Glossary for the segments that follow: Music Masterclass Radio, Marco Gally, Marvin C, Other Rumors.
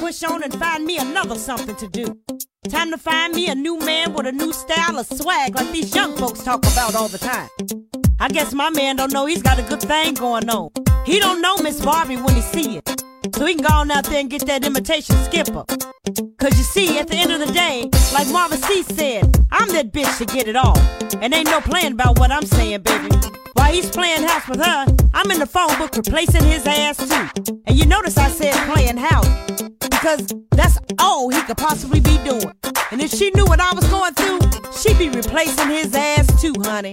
Push on and find me another something to do. Time to find me a new man with a new style of swag like these young folks talk about all the time. I guess my man don't know he's got a good thing going on. He don't know Miss Barbie when he see it. So he can go on out there and get that imitation skipper. Cause you see, at the end of the day, like Marvin C said, I'm that bitch to get it all. And ain't no playing about what I'm saying, baby. While he's playing house with her, I'm in the phone book replacing his ass too. And you notice I said playing house. Because that's all he could possibly be doing. And if she knew what I was going through, she'd be replacing his ass too, honey.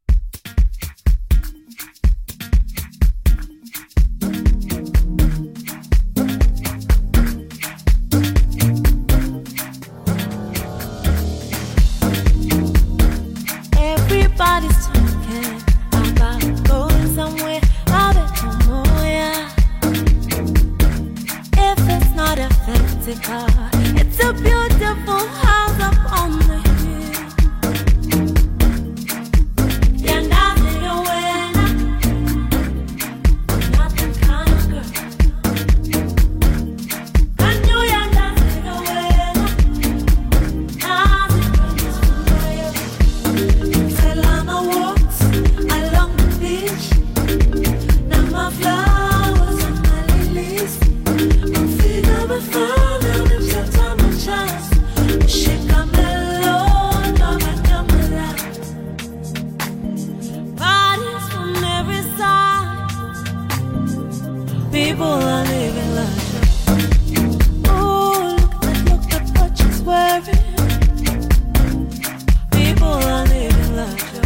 Everybody's talking about going somewhere out of Kamoya. If it's not a fancy car, it's a beautiful house up on the hill. You're not a winner, not the kind of girl. I know you're not a winner, not the kind of girl. Selena walks along the beach. Now my flowers and my lilies. I'm feeling my fun. People are living luxury. Oh, look at what she's wearing. People are living luxury.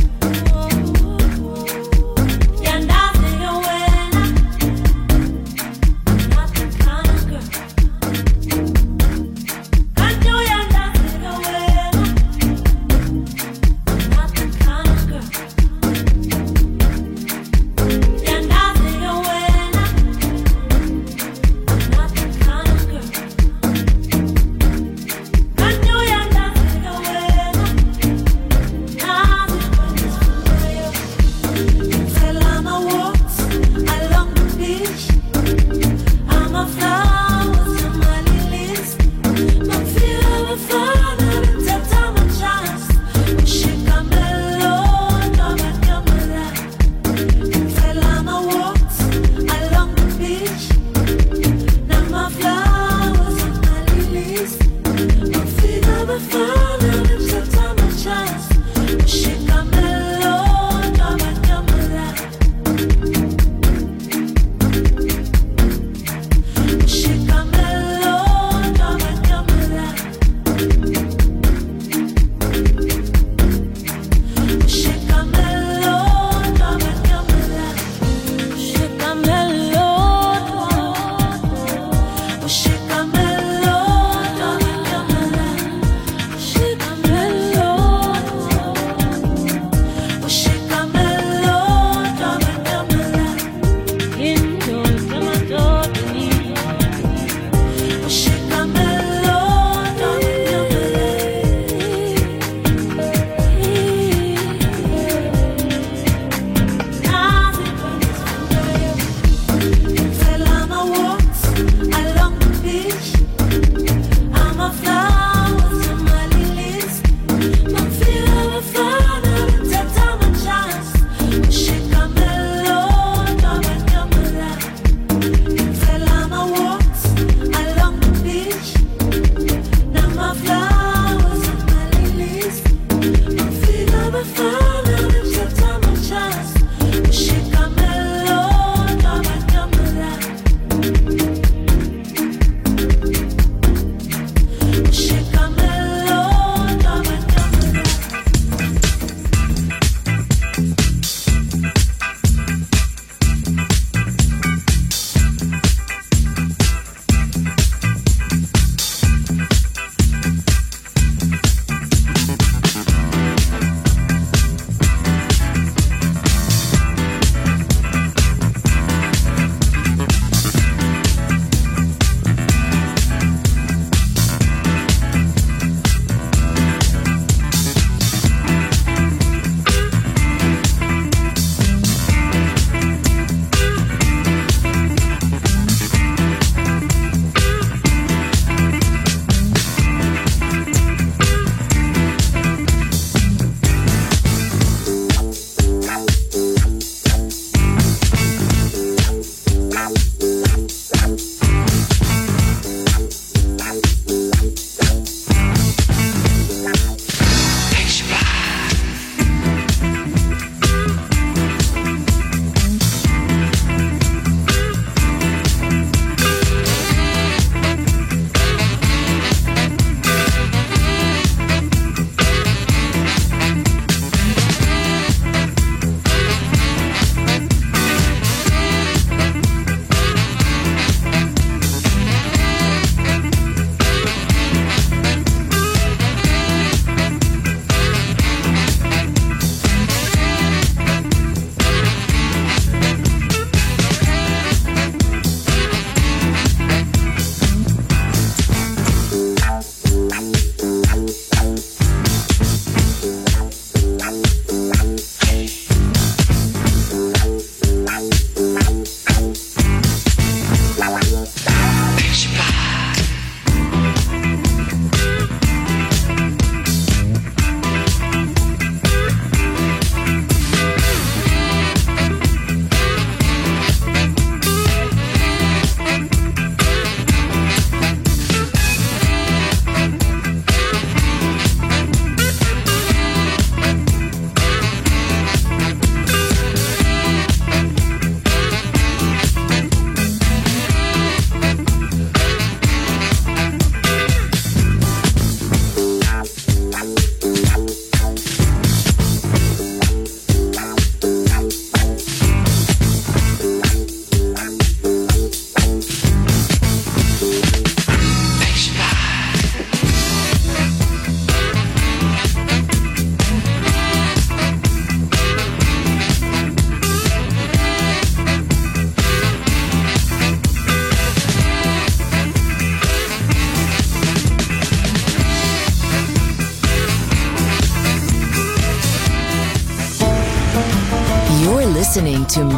listening to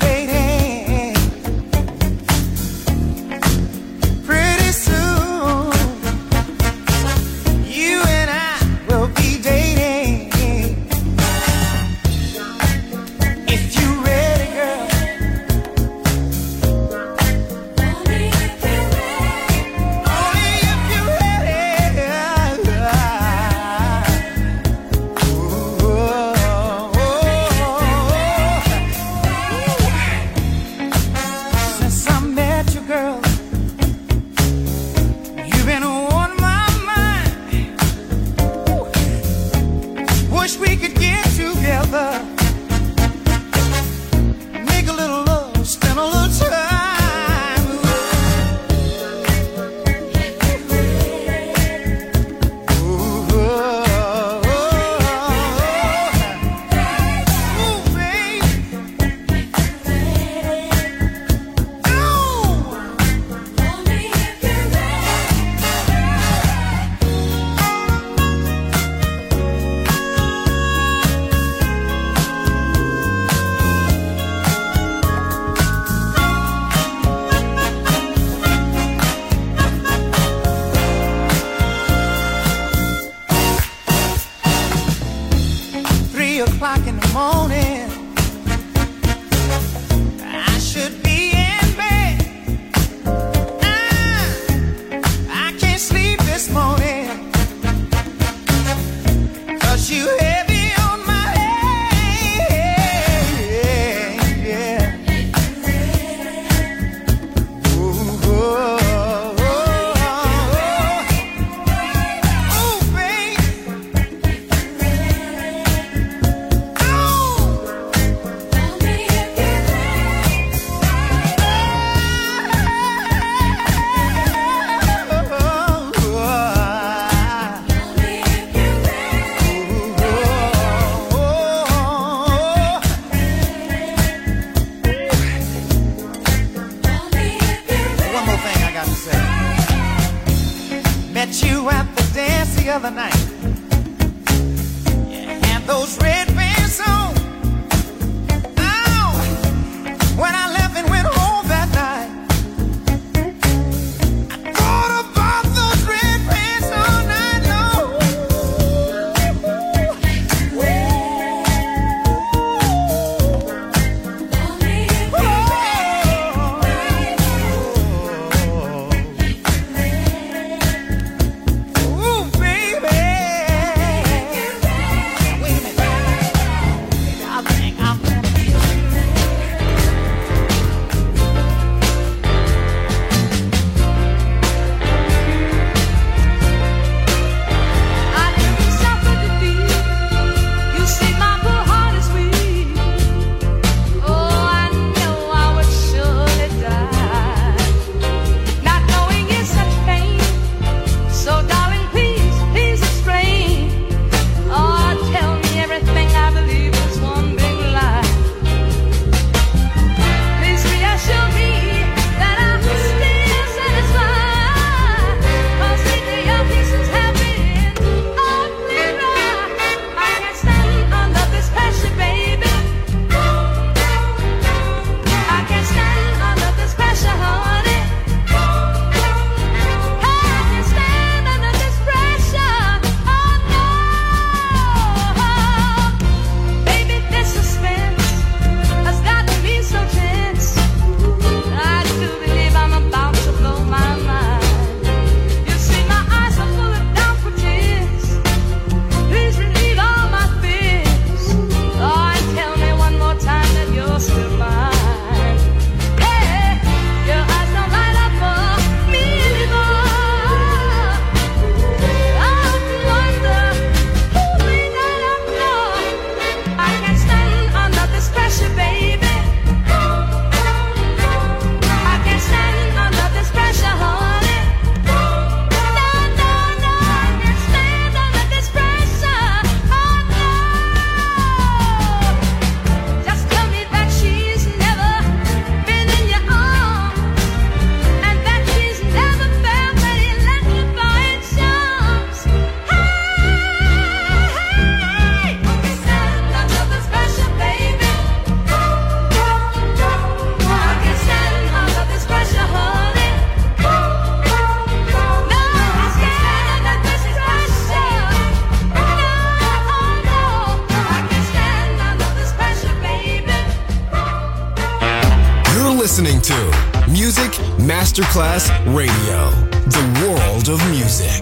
Baby listening to Music Masterclass Radio, the world of music.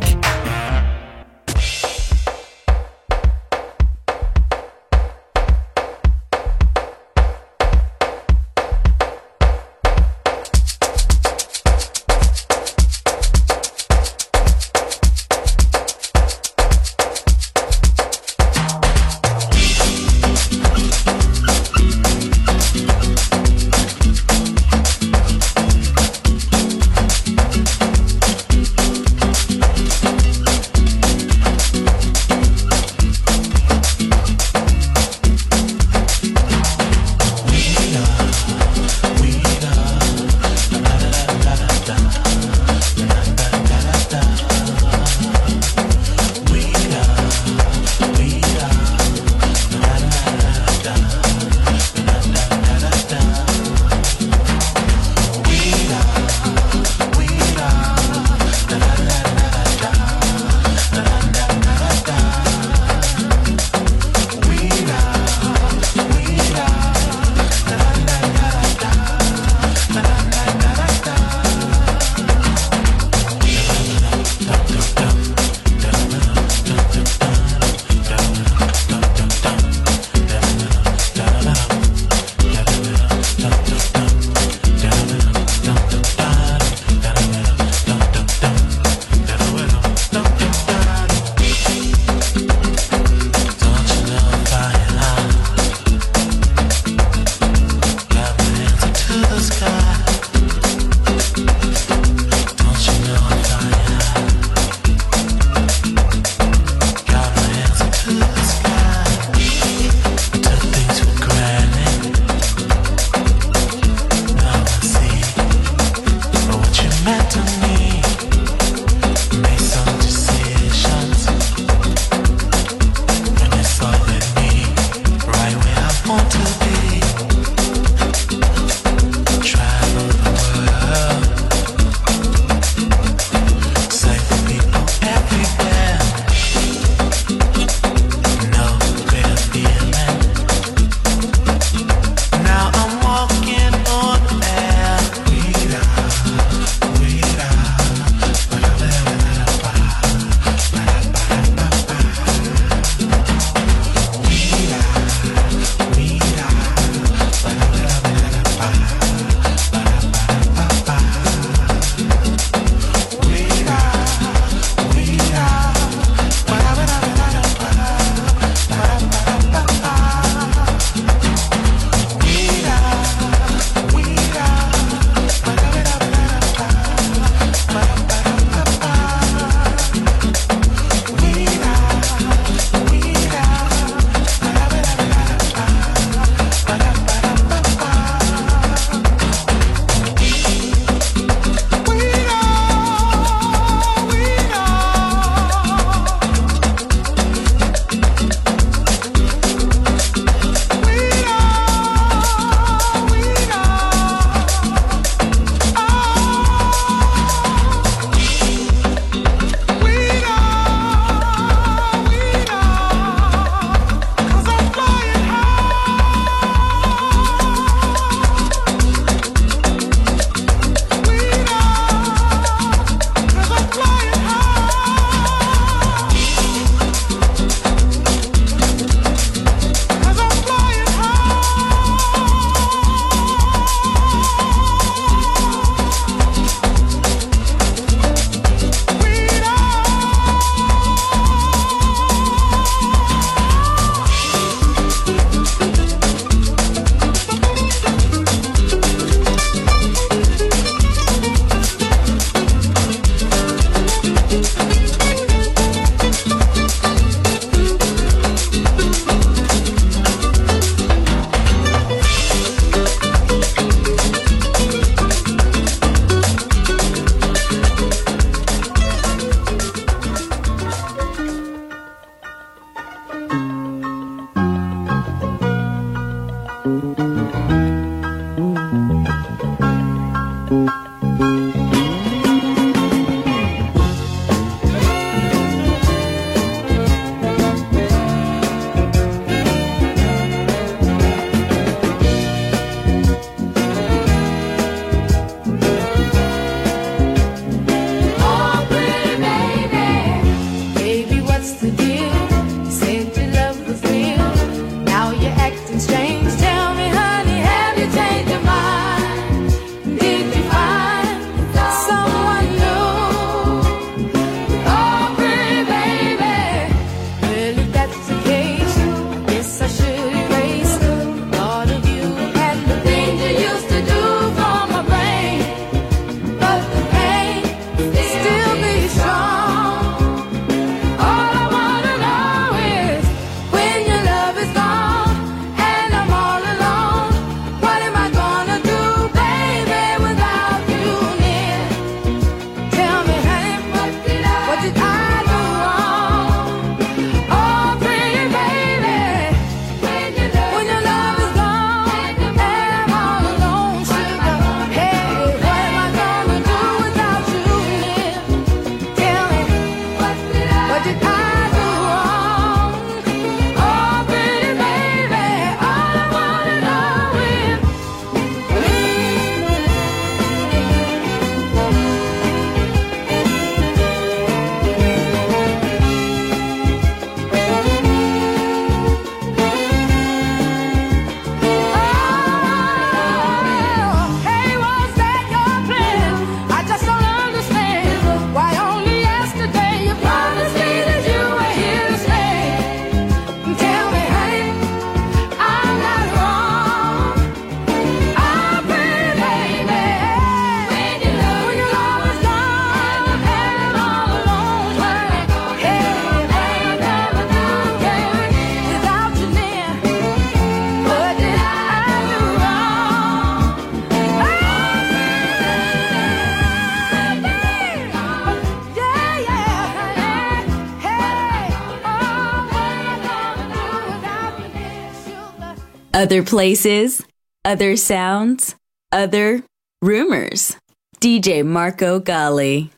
Other places, other sounds, other rumors. DJ Marco Gally.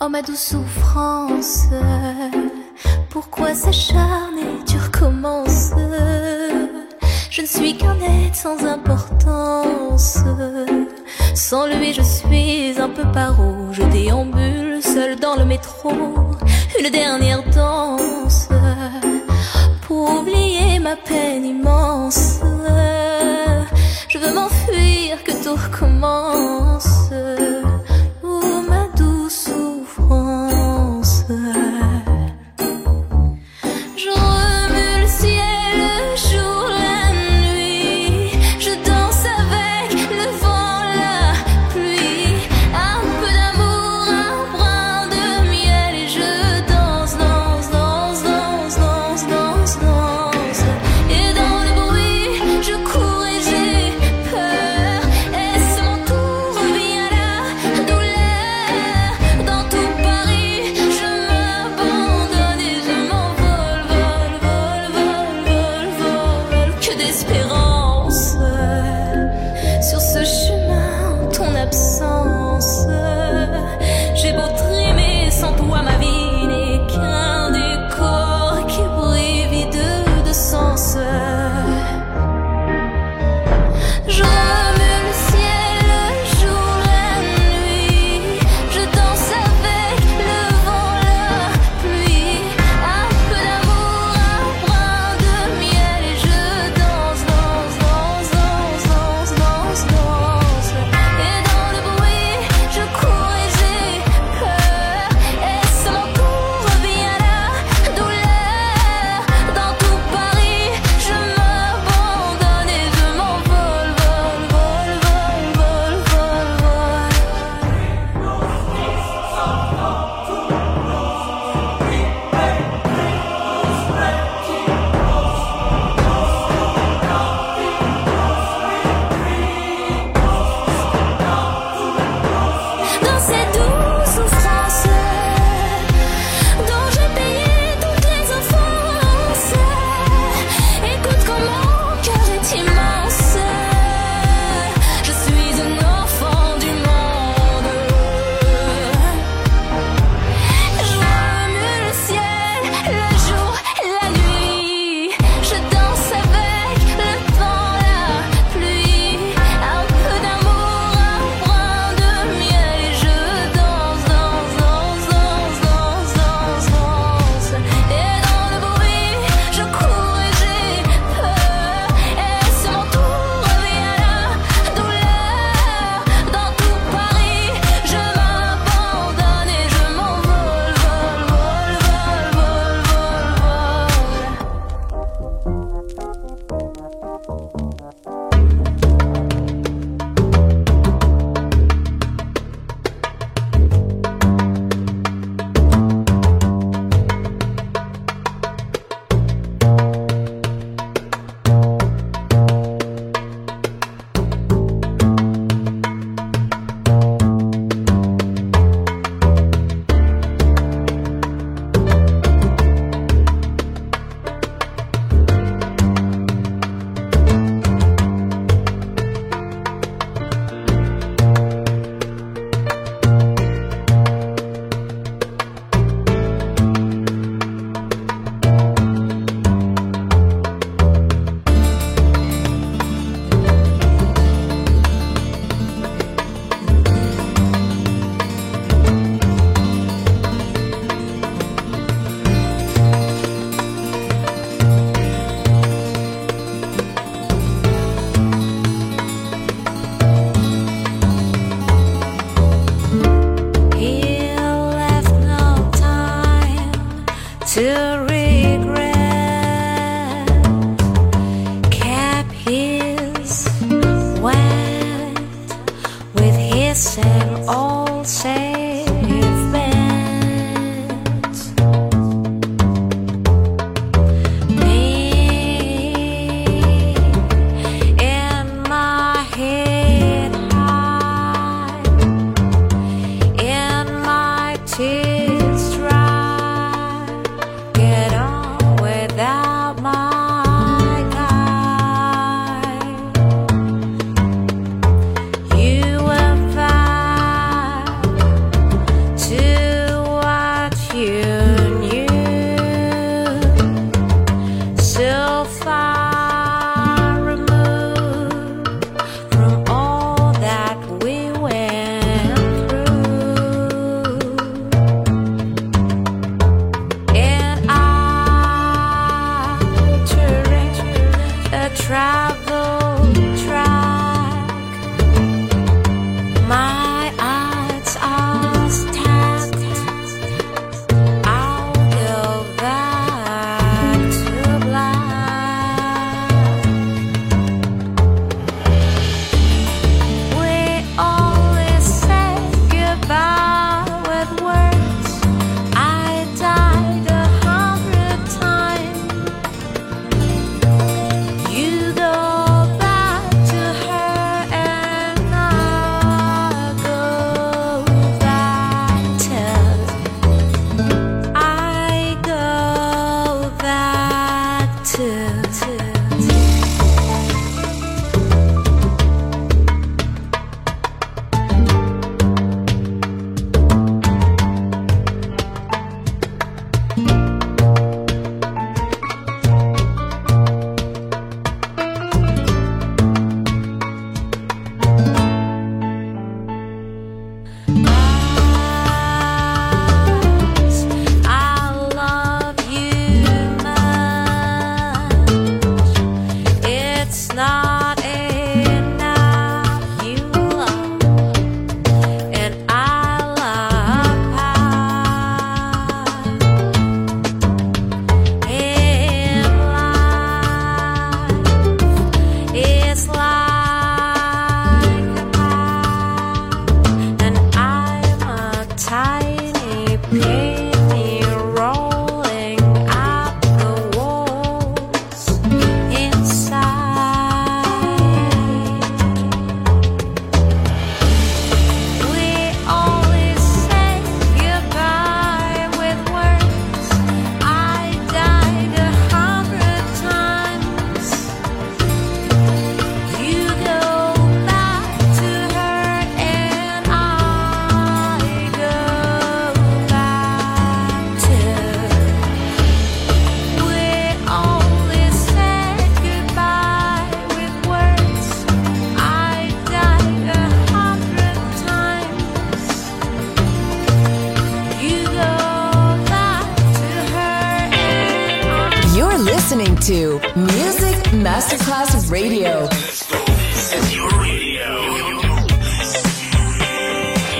Oh ma douce souffrance, pourquoi s'acharner, tu recommences? Je ne suis qu'un être sans importance. Sans lui je suis un peu paro, je déambule seul dans le métro. Une dernière danse pour oublier ma peine immense. Je veux m'enfuir, que tout recommence. To Music Masterclass Radio. This is your radio.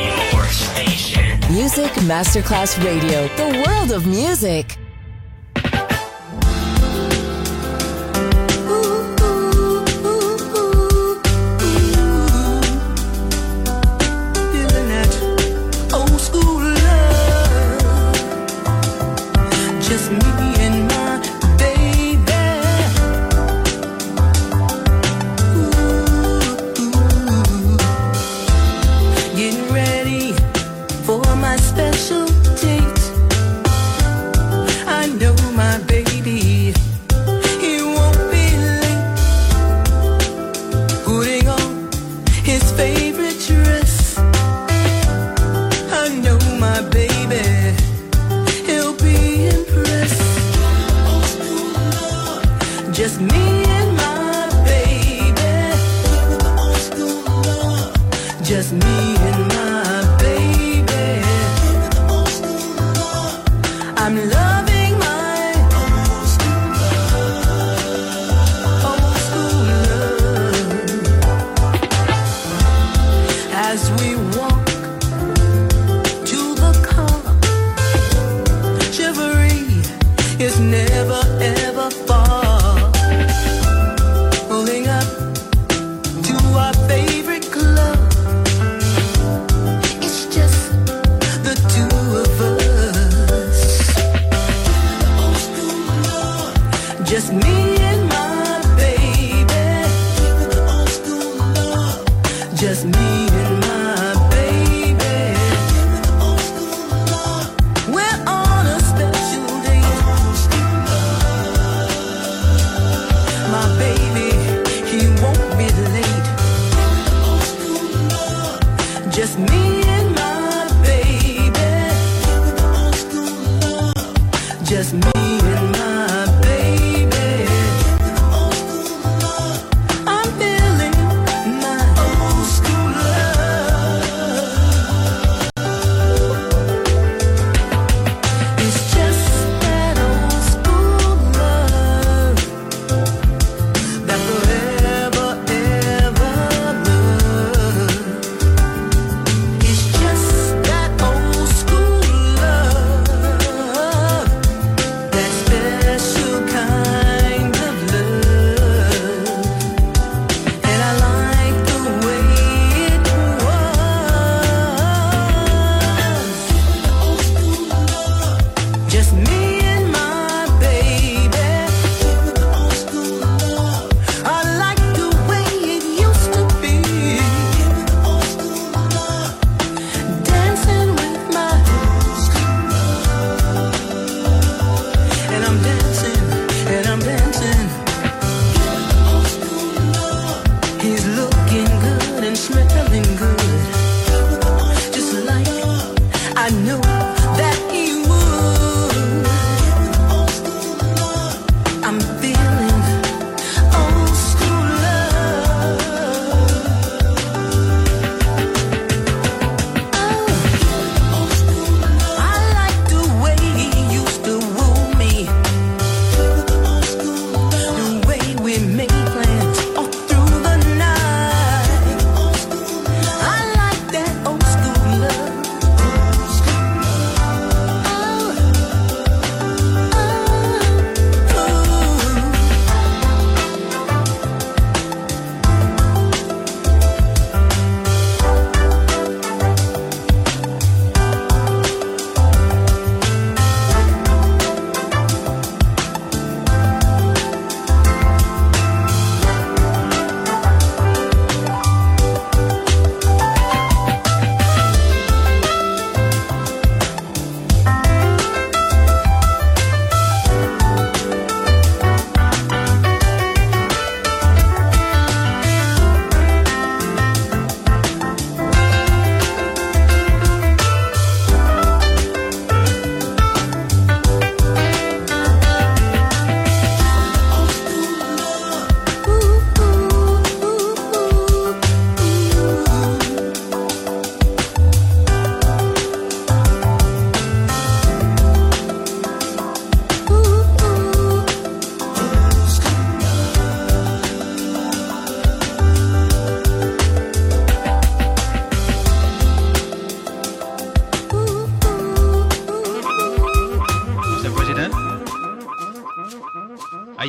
Your station. Music Masterclass Radio. The world of music.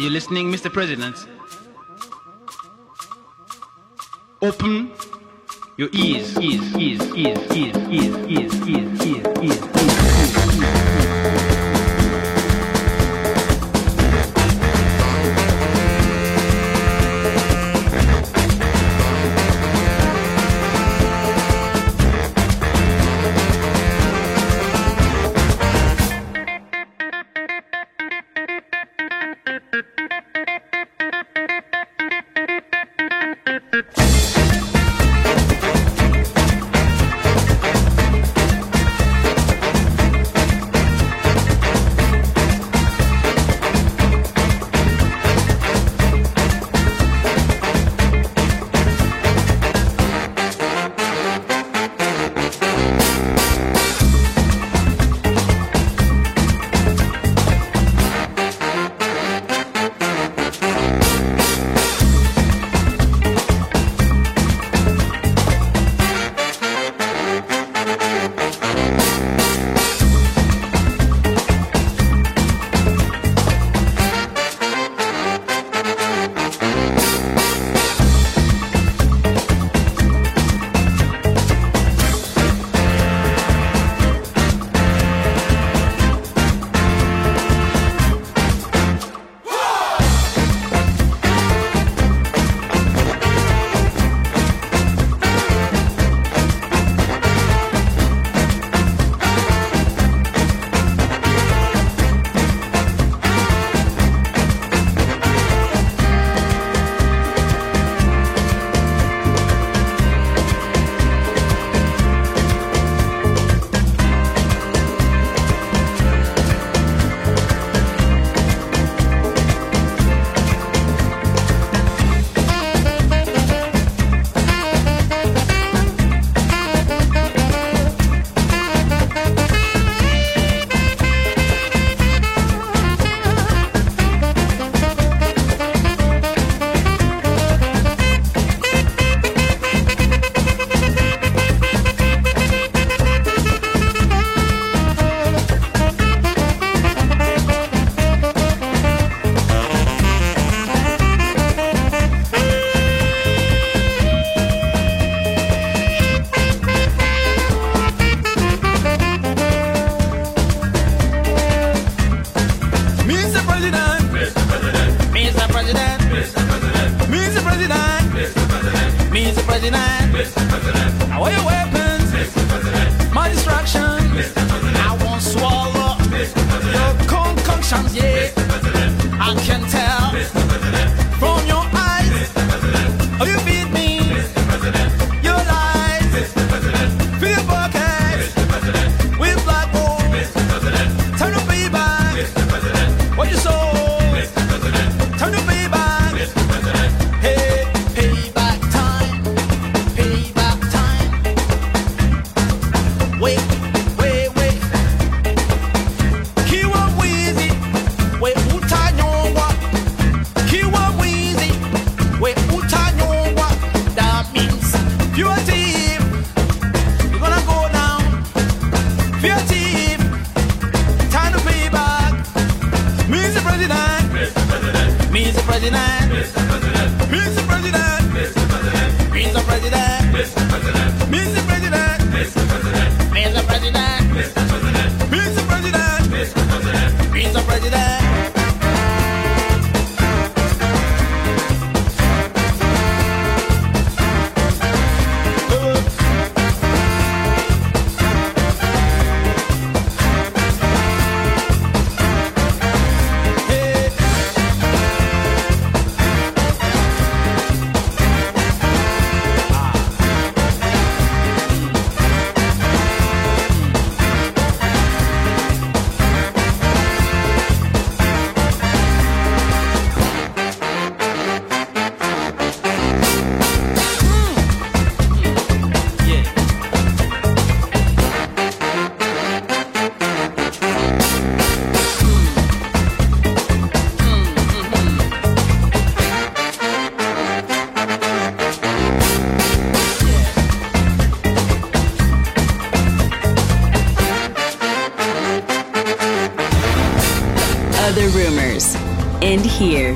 you listening, Mr. President? Open your ears, ears, ears, ears, ears, ears, ears, ears, ears, ears, ears. Other Rumors. and here.